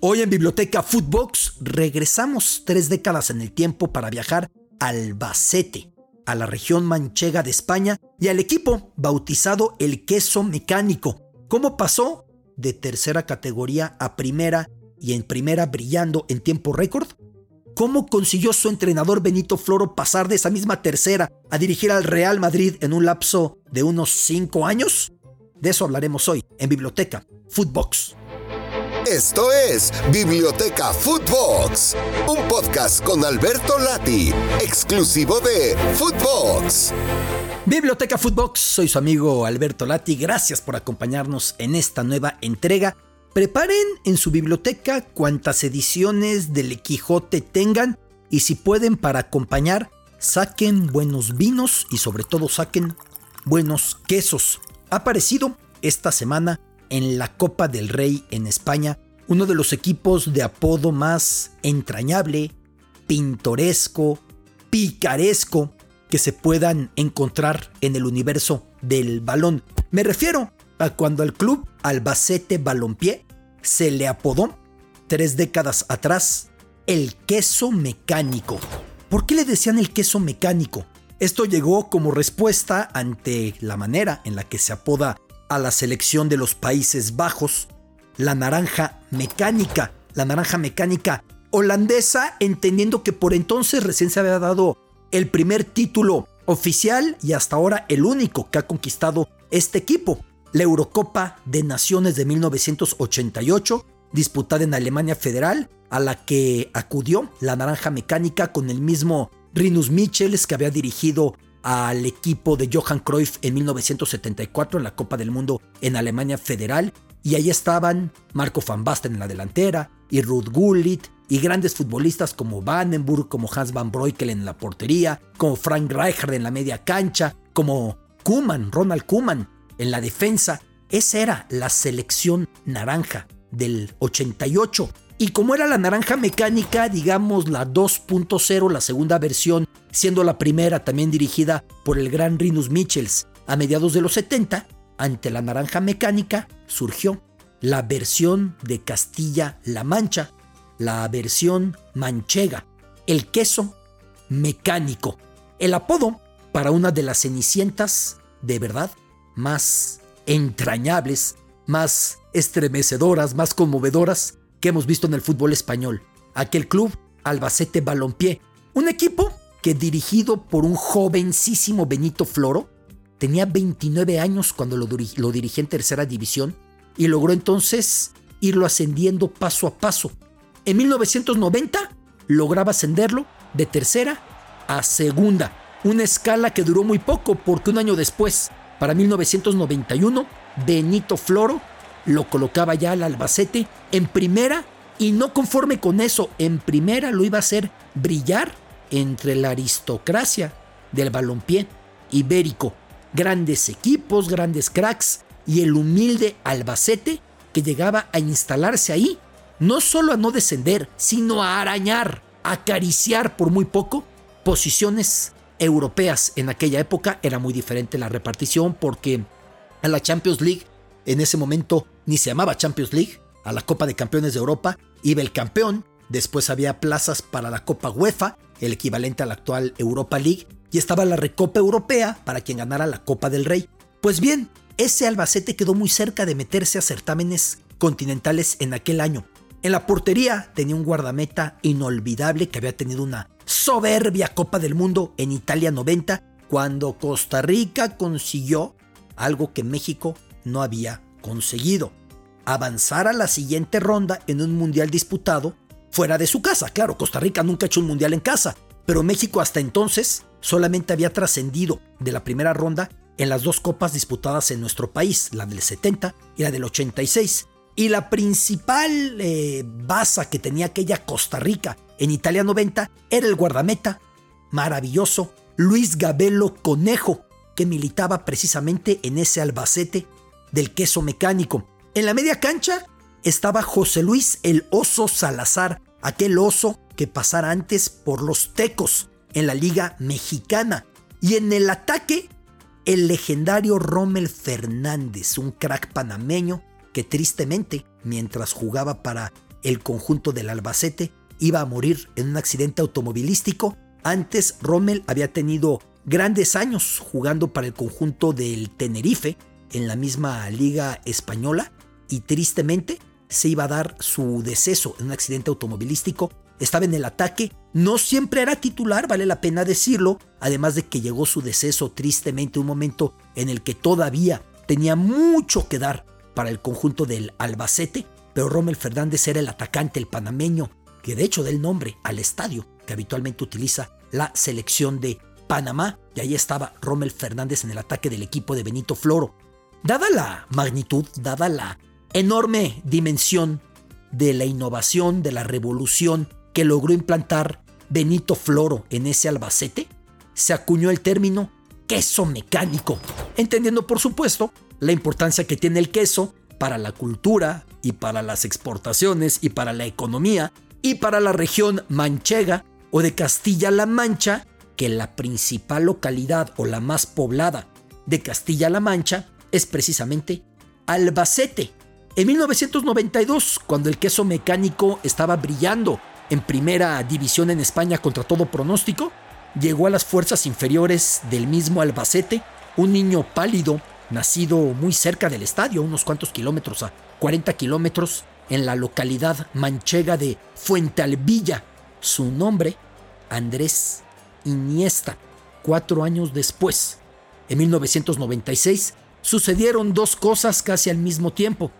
Hoy en Biblioteca futvox regresamos 3 décadas en el tiempo para viajar a Albacete, a la región manchega de España y al equipo bautizado El Queso Mecánico. ¿Cómo pasó de tercera categoría a primera y en primera brillando en tiempo récord? ¿Cómo consiguió su entrenador Benito Floro pasar de esa misma tercera a dirigir al Real Madrid en un lapso de unos 5 años? De eso hablaremos hoy en Biblioteca futvox. Esto es Biblioteca futvox, un podcast con Alberto Lati, exclusivo de futvox. Biblioteca futvox, soy su amigo Alberto Lati, gracias por acompañarnos en esta nueva entrega. Preparen en su biblioteca cuantas ediciones del Quijote tengan y si pueden para acompañar, saquen buenos vinos y sobre todo saquen buenos quesos. Ha aparecido esta semana en la Copa del Rey en España, uno de los equipos de apodo más entrañable, pintoresco, picaresco que se puedan encontrar en el universo del balón. Me refiero a cuando al club Albacete Balompié se le apodó, 3 décadas atrás, el Queso Mecánico. ¿Por qué le decían el Queso Mecánico? Esto llegó como respuesta ante la manera en la que se apoda a la selección de los Países Bajos, la naranja mecánica holandesa, entendiendo que por entonces recién se había dado el primer título oficial y hasta ahora el único que ha conquistado este equipo, la Eurocopa de Naciones de 1988, disputada en Alemania Federal, a la que acudió la naranja mecánica con el mismo Rinus Michels que había dirigido al equipo de Johan Cruyff en 1974 en la Copa del Mundo en Alemania Federal, y ahí estaban Marco Van Basten en la delantera y Ruud Gullit y grandes futbolistas como Vandenberg, como Hans Van Breukelen en la portería, como Frank Rijkaard en la media cancha, como Koeman, Ronald Koeman en la defensa. Esa era la selección naranja del 88. Y como era la naranja mecánica, digamos la 2.0, la segunda versión, siendo la primera también dirigida por el gran Rinus Michels a mediados de los 70, ante la naranja mecánica surgió la versión de Castilla-La Mancha, la versión manchega, el Queso Mecánico. El apodo para una de las cenicientas de verdad más entrañables, más estremecedoras, más conmovedoras que hemos visto en el fútbol español. Aquel club Albacete Balompié, un equipo que dirigido por un jovencísimo Benito Floro, tenía 29 años cuando lo dirigía en tercera división y logró entonces irlo ascendiendo paso a paso. En 1990 lograba ascenderlo de tercera a segunda, una escala que duró muy poco porque un año después, para 1991, Benito Floro lo colocaba ya al Albacete en primera y no conforme con eso, en primera lo iba a hacer brillar entre la aristocracia del balompié ibérico. Grandes equipos, grandes cracks y el humilde Albacete que llegaba a instalarse ahí, no solo a no descender, sino a arañar, a acariciar por muy poco posiciones europeas. En aquella época era muy diferente la repartición porque a la Champions League en ese momento ni se llamaba Champions League, a la Copa de Campeones de Europa iba el campeón, después había plazas para la Copa UEFA, el equivalente a la actual Europa League, y estaba la Recopa Europea para quien ganara la Copa del Rey. Pues bien, ese Albacete quedó muy cerca de meterse a certámenes continentales en aquel año. En la portería tenía un guardameta inolvidable que había tenido una soberbia Copa del Mundo en Italia 90, cuando Costa Rica consiguió algo que México no había conseguido: avanzar a la siguiente ronda en un mundial disputado fuera de su casa. Claro, Costa Rica nunca ha hecho un mundial en casa, pero México hasta entonces solamente había trascendido de la primera ronda en las 2 copas disputadas en nuestro país, la del 70 y la del 86. Y la principal baza que tenía aquella Costa Rica en Italia 90 era el guardameta maravilloso Luis Gabelo Conejo, que militaba precisamente en ese Albacete del Queso Mecánico. En la media cancha estaba José Luis el Oso Salazar, aquel oso que pasara antes por los Tecos en la Liga Mexicana. Y en el ataque, el legendario Rommel Fernández, un crack panameño que tristemente, mientras jugaba para el conjunto del Albacete iba a morir en un accidente automovilístico. Antes, Rommel había tenido grandes años jugando para el conjunto del Tenerife en la misma liga española y tristemente se iba a dar su deceso en un accidente automovilístico. Estaba en el ataque, no siempre era titular, vale la pena decirlo, además de que llegó su deceso tristemente, un momento en el que todavía tenía mucho que dar para el conjunto del Albacete, pero Rommel Fernández era el atacante, el panameño, que de hecho da el nombre al estadio que habitualmente utiliza la selección de Panamá, y ahí estaba Rommel Fernández en el ataque del equipo de Benito Floro. Dada la magnitud, dada la enorme dimensión de la innovación, de la revolución que logró implantar Benito Floro en ese Albacete, se acuñó el término queso mecánico, entendiendo por supuesto la importancia que tiene el queso para la cultura y para las exportaciones y para la economía y para la región manchega o de Castilla-La Mancha, que la principal localidad o la más poblada de Castilla-La Mancha es precisamente Albacete. En 1992, cuando el queso mecánico estaba brillando en primera división en España contra todo pronóstico, llegó a las fuerzas inferiores del mismo Albacete un niño pálido, nacido muy cerca del estadio, unos cuantos kilómetros, a 40 kilómetros, en la localidad manchega de Fuentelviva. Su nombre, Andrés Iniesta. 4 años después, en 1996, sucedieron 2 cosas casi al mismo tiempo.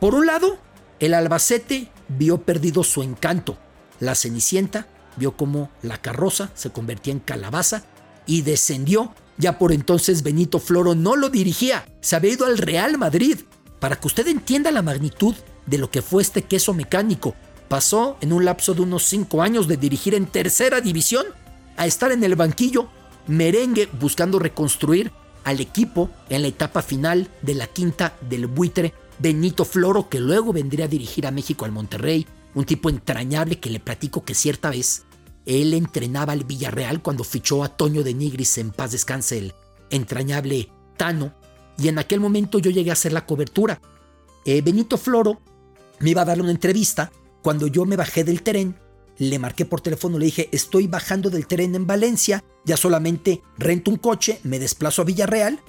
Por un lado, el Albacete vio perdido su encanto. La Cenicienta vio cómo la carroza se convertía en calabaza y descendió. Ya por entonces Benito Floro no lo dirigía, se había ido al Real Madrid. Para que usted entienda la magnitud de lo que fue este queso mecánico, pasó en un lapso de unos 5 años de dirigir en tercera división a estar en el banquillo merengue buscando reconstruir al equipo en la etapa final de la quinta del buitre Benito Floro, que luego vendría a dirigir a México, al Monterrey, un tipo entrañable que le platico que cierta vez él entrenaba al Villarreal cuando fichó a Toño de Nigris, en paz descanse, el entrañable Tano, y en aquel momento yo llegué a hacer la cobertura. Benito Floro me iba a dar una entrevista. Cuando yo me bajé del tren, le marqué por teléfono, le dije: estoy bajando del tren en Valencia, ya solamente rento un coche, me desplazo a Villarreal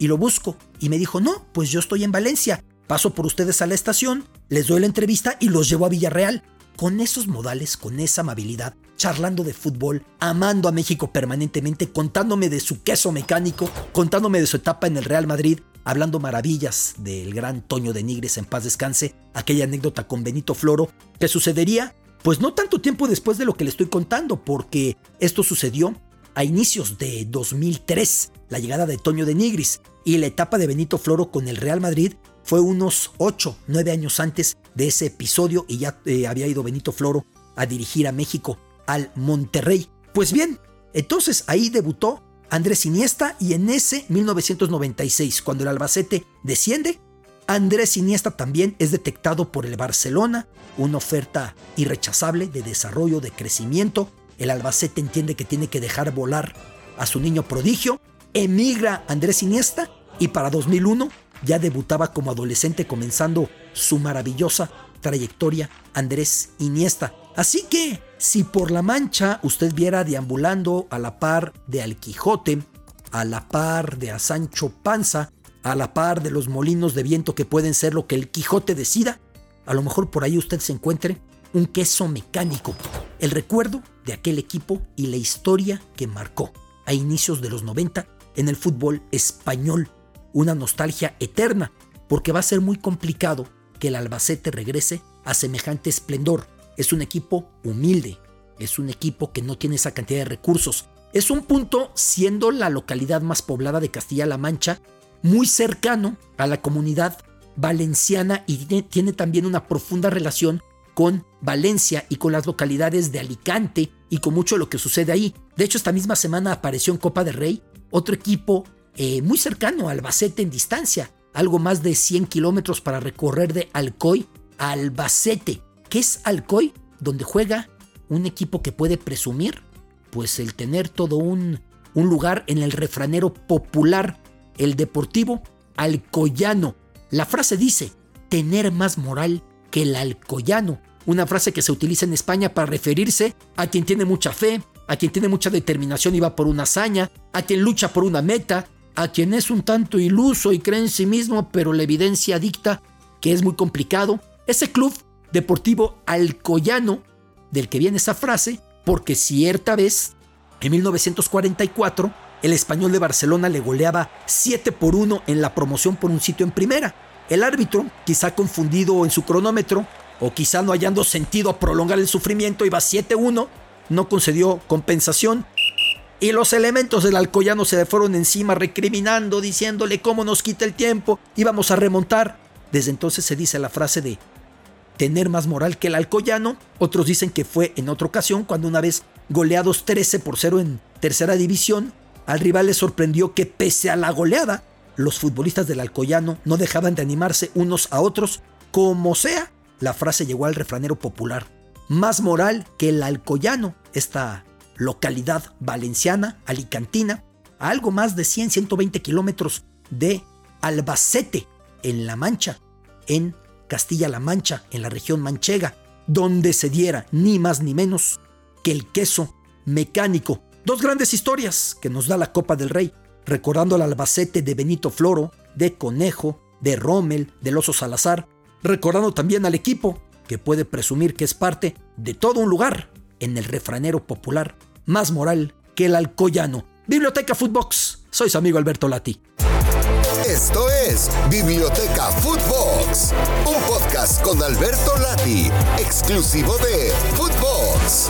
y lo busco. Y me dijo: no, pues yo estoy en Valencia, paso por ustedes a la estación, les doy la entrevista y los llevo a Villarreal. Con esos modales, con esa amabilidad, charlando de fútbol, amando a México permanentemente, contándome de su queso mecánico, contándome de su etapa en el Real Madrid, hablando maravillas del gran Toño de Nigris, en paz descanse, aquella anécdota con Benito Floro, que sucedería pues no tanto tiempo después de lo que le estoy contando, porque esto sucedió a inicios de 2003, la llegada de Toño de Nigris, y la etapa de Benito Floro con el Real Madrid fue unos 8, 9 años antes de ese episodio, y ya había ido Benito Floro a dirigir a México, al Monterrey. Pues bien, entonces ahí debutó Andrés Iniesta, y en ese 1996, cuando el Albacete desciende, Andrés Iniesta también es detectado por el Barcelona, una oferta irrechazable de desarrollo, de crecimiento. El Albacete entiende que tiene que dejar volar a su niño prodigio, emigra Andrés Iniesta y para 2001 ya debutaba como adolescente, comenzando su maravillosa trayectoria Andrés Iniesta. Así que si por La Mancha usted viera deambulando a la par de Al Quijote, a la par de a Sancho Panza, a la par de los molinos de viento que pueden ser lo que el Quijote decida, a lo mejor por ahí usted se encuentre un queso mecánico, el recuerdo de aquel equipo y la historia que marcó a inicios de los 90 en el fútbol español. Una nostalgia eterna, porque va a ser muy complicado que el Albacete regrese a semejante esplendor. Es un equipo humilde, es un equipo que no tiene esa cantidad de recursos. Es un punto, siendo la localidad más poblada de Castilla-La Mancha, muy cercano a la comunidad valenciana, y tiene también una profunda relación con Valencia y con las localidades de Alicante y con mucho de lo que sucede ahí. De hecho, esta misma semana apareció en Copa del Rey otro equipo muy cercano a Albacete en distancia, algo más de 100 kilómetros para recorrer de Alcoy a Albacete, que es Alcoy donde juega un equipo que puede presumir pues el tener todo un lugar en el refranero popular, el Deportivo Alcoyano. La frase dice: tener más moral que el Alcoyano. una frase que se utiliza en España para referirse a quien tiene mucha fe, a quien tiene mucha determinación y va por una hazaña, a quien lucha por una meta, a quien es un tanto iluso y cree en sí mismo, pero la evidencia dicta que es muy complicado. Ese club deportivo alcoyano del que viene esa frase, porque cierta vez, en 1944, el Español de Barcelona le goleaba 7-1 en la promoción por un sitio en primera. El árbitro, quizá confundido en su cronómetro, o quizá no hallando sentido a prolongar el sufrimiento, iba 7-1, no concedió compensación, y los elementos del Alcoyano se le fueron encima recriminando, diciéndole cómo nos quita el tiempo, íbamos a remontar. Desde entonces se dice la frase de tener más moral que el Alcoyano. Otros dicen que fue en otra ocasión, cuando una vez goleados 13-0 en tercera división, al rival le sorprendió que pese a la goleada, los futbolistas del Alcoyano no dejaban de animarse unos a otros. Como sea, la frase llegó al refranero popular. Más moral que el Alcoyano, esta localidad valenciana, alicantina, a algo más de 100-120 kilómetros de Albacete, en La Mancha, en Castilla-La Mancha, en la región manchega, donde se diera ni más ni menos que el queso mecánico. Dos grandes historias que nos da la Copa del Rey, recordando al Albacete de Benito Floro, de Conejo, de Rommel, del Oso Salazar, recordando también al equipo que puede presumir que es parte de todo un lugar en el refranero popular, más moral que el Alcoyano. Biblioteca futvox, soy su amigo Alberto Lati. Esto es Biblioteca futvox, un podcast con Alberto Lati, exclusivo de futvox.